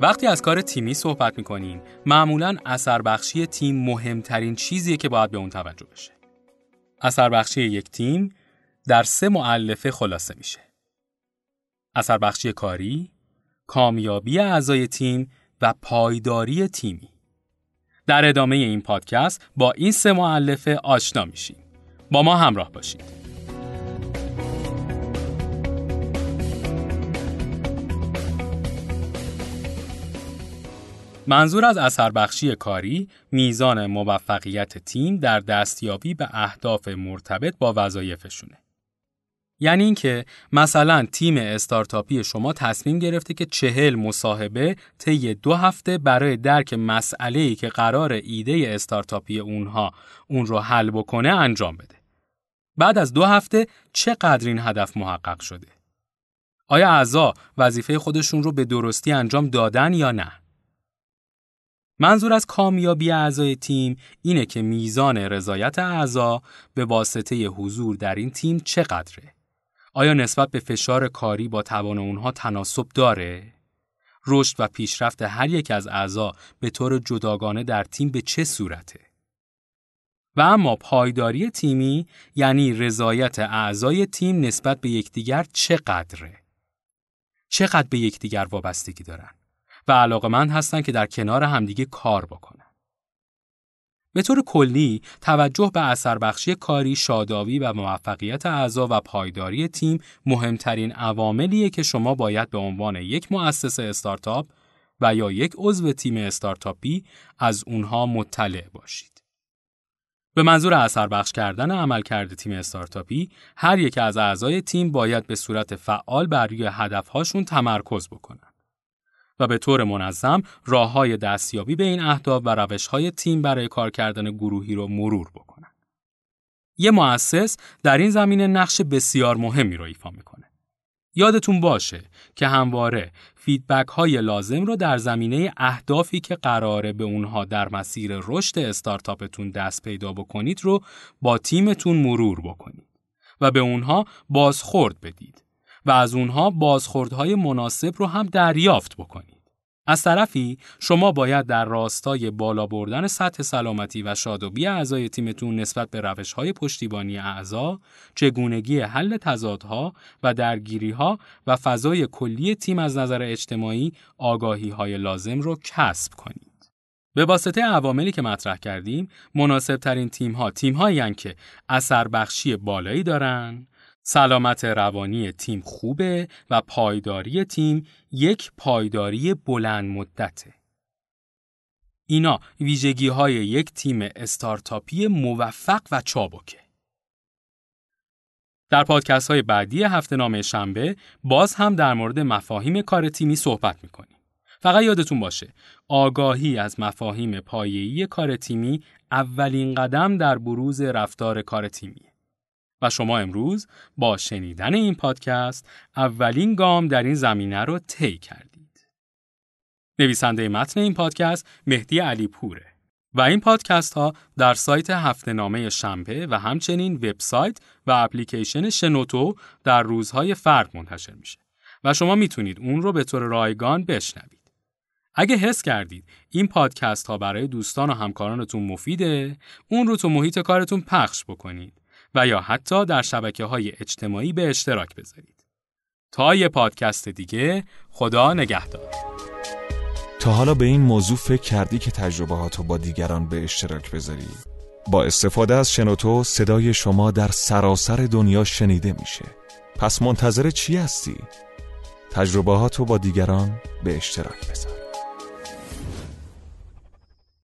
وقتی از کار تیمی صحبت می‌کنیم، معمولاً اثر بخشی تیم مهمترین چیزیه که باید به اون توجه بشه. اثر بخشی یک تیم در 3 مؤلفه خلاصه میشه: اثر بخشی کاری، کامیابی اعضای تیم و پایداری تیمی. در ادامه این پادکست با این 3 مؤلفه آشنا میشیم. با ما همراه باشید. منظور از اثر بخشی کاری، میزان موفقیت تیم در دستیابی به اهداف مرتبط با وظایفشونه. یعنی اینکه مثلا تیم استارتاپی شما تصمیم گرفته که 40 مصاحبه طی 2 هفته برای درک مسئله‌ای که قرار ایده استارتاپی اونها اون رو حل بکنه انجام بده. بعد از 2 هفته چقدر این هدف محقق شده؟ آیا اعضا وظیفه خودشون رو به درستی انجام دادن یا نه؟ منظور از کامیابی اعضای تیم اینه که میزان رضایت اعضا به واسطه حضور در این تیم چقدره؟ آیا نسبت به فشار کاری با توان اونها تناسب داره؟ رشد و پیشرفت هر یک از اعضا به طور جداگانه در تیم به چه صورته؟ و اما پایداری تیمی، یعنی رضایت اعضای تیم نسبت به یکدیگر چقدره؟ چقدر به یکدیگر وابستگی دارن؟ و علاقه‌مند هستن که در کنار همدیگه کار بکنن. به طور کلی، توجه به اثر بخشی کاری، شادابی و موفقیت اعضا و پایداری تیم مهمترین عواملیه که شما باید به عنوان یک مؤسسه استارتاپ و یا یک عضو تیم استارتاپی از اونها مطلع باشید. به منظور اثر بخش کردن عملکرد تیم استارتاپی، هر یک از اعضای تیم باید به صورت فعال بر روی هدف‌هاشون تمرکز بکنن و به طور منظم راه‌های دستیابی به این اهداف و روش‌های تیم برای کار کردن گروهی رو مرور بکنن. یه مؤسس در این زمینه نقش بسیار مهمی رو ایفا می‌کنه. یادتون باشه که همواره فیدبک‌های لازم رو در زمینه اهدافی که قراره به اونها در مسیر رشد استارتاپتون دست پیدا بکنید رو با تیمتون مرور بکنید و به اونها بازخورد بدید و از اونها بازخوردهای مناسب رو هم دریافت بکنید. از طرفی شما باید در راستای بالا بردن سطح سلامتی و شادابی اعضای تیمتون نسبت به روش‌های پشتیبانی اعضا، چگونگی حل تضادها و درگیری‌ها و فضای کلی تیم از نظر اجتماعی آگاهی‌های لازم رو کسب کنید. به واسطه عواملی که مطرح کردیم، مناسب‌ترین تیم‌ها تیم‌هایی‌اند که اثر بخشی بالایی دارن، سلامت روانی تیم خوبه و پایداری تیم یک پایداری بلند مدته. اینا ویژگی‌های یک تیم استارتاپی موفق و چابکه. در پادکست‌های بعدی هفته نامه شنبه باز هم در مورد مفاهیم کار تیمی صحبت می‌کنیم. فقط یادتون باشه آگاهی از مفاهیم پایه‌ای کار تیمی اولین قدم در بروز رفتار کار تیمی. و شما امروز با شنیدن این پادکست اولین گام در این زمینه رو طی کردید. نویسنده متن این پادکست مهدی علی پوره و این پادکست ها در سایت هفته نامه شنبه و همچنین وبسایت و اپلیکیشن شنوتو در روزهای فرد منتشر میشه و شما میتونید اون رو به طور رایگان بشنوید. اگه حس کردید این پادکست ها برای دوستان و همکارانتون مفیده، اون رو تو محیط کارتون پخش بکنید و یا حتی در شبکه‌های اجتماعی به اشتراک بذارید. تا یه پادکست دیگه، خدا نگهدار. تا حالا به این موضوع فکر کردی که تجربه‌هاتو با دیگران به اشتراک بذاری؟ با استفاده از شنوتو صدای شما در سراسر دنیا شنیده میشه. پس منتظر چی هستی؟ تجربه‌هاتو با دیگران به اشتراک بذار.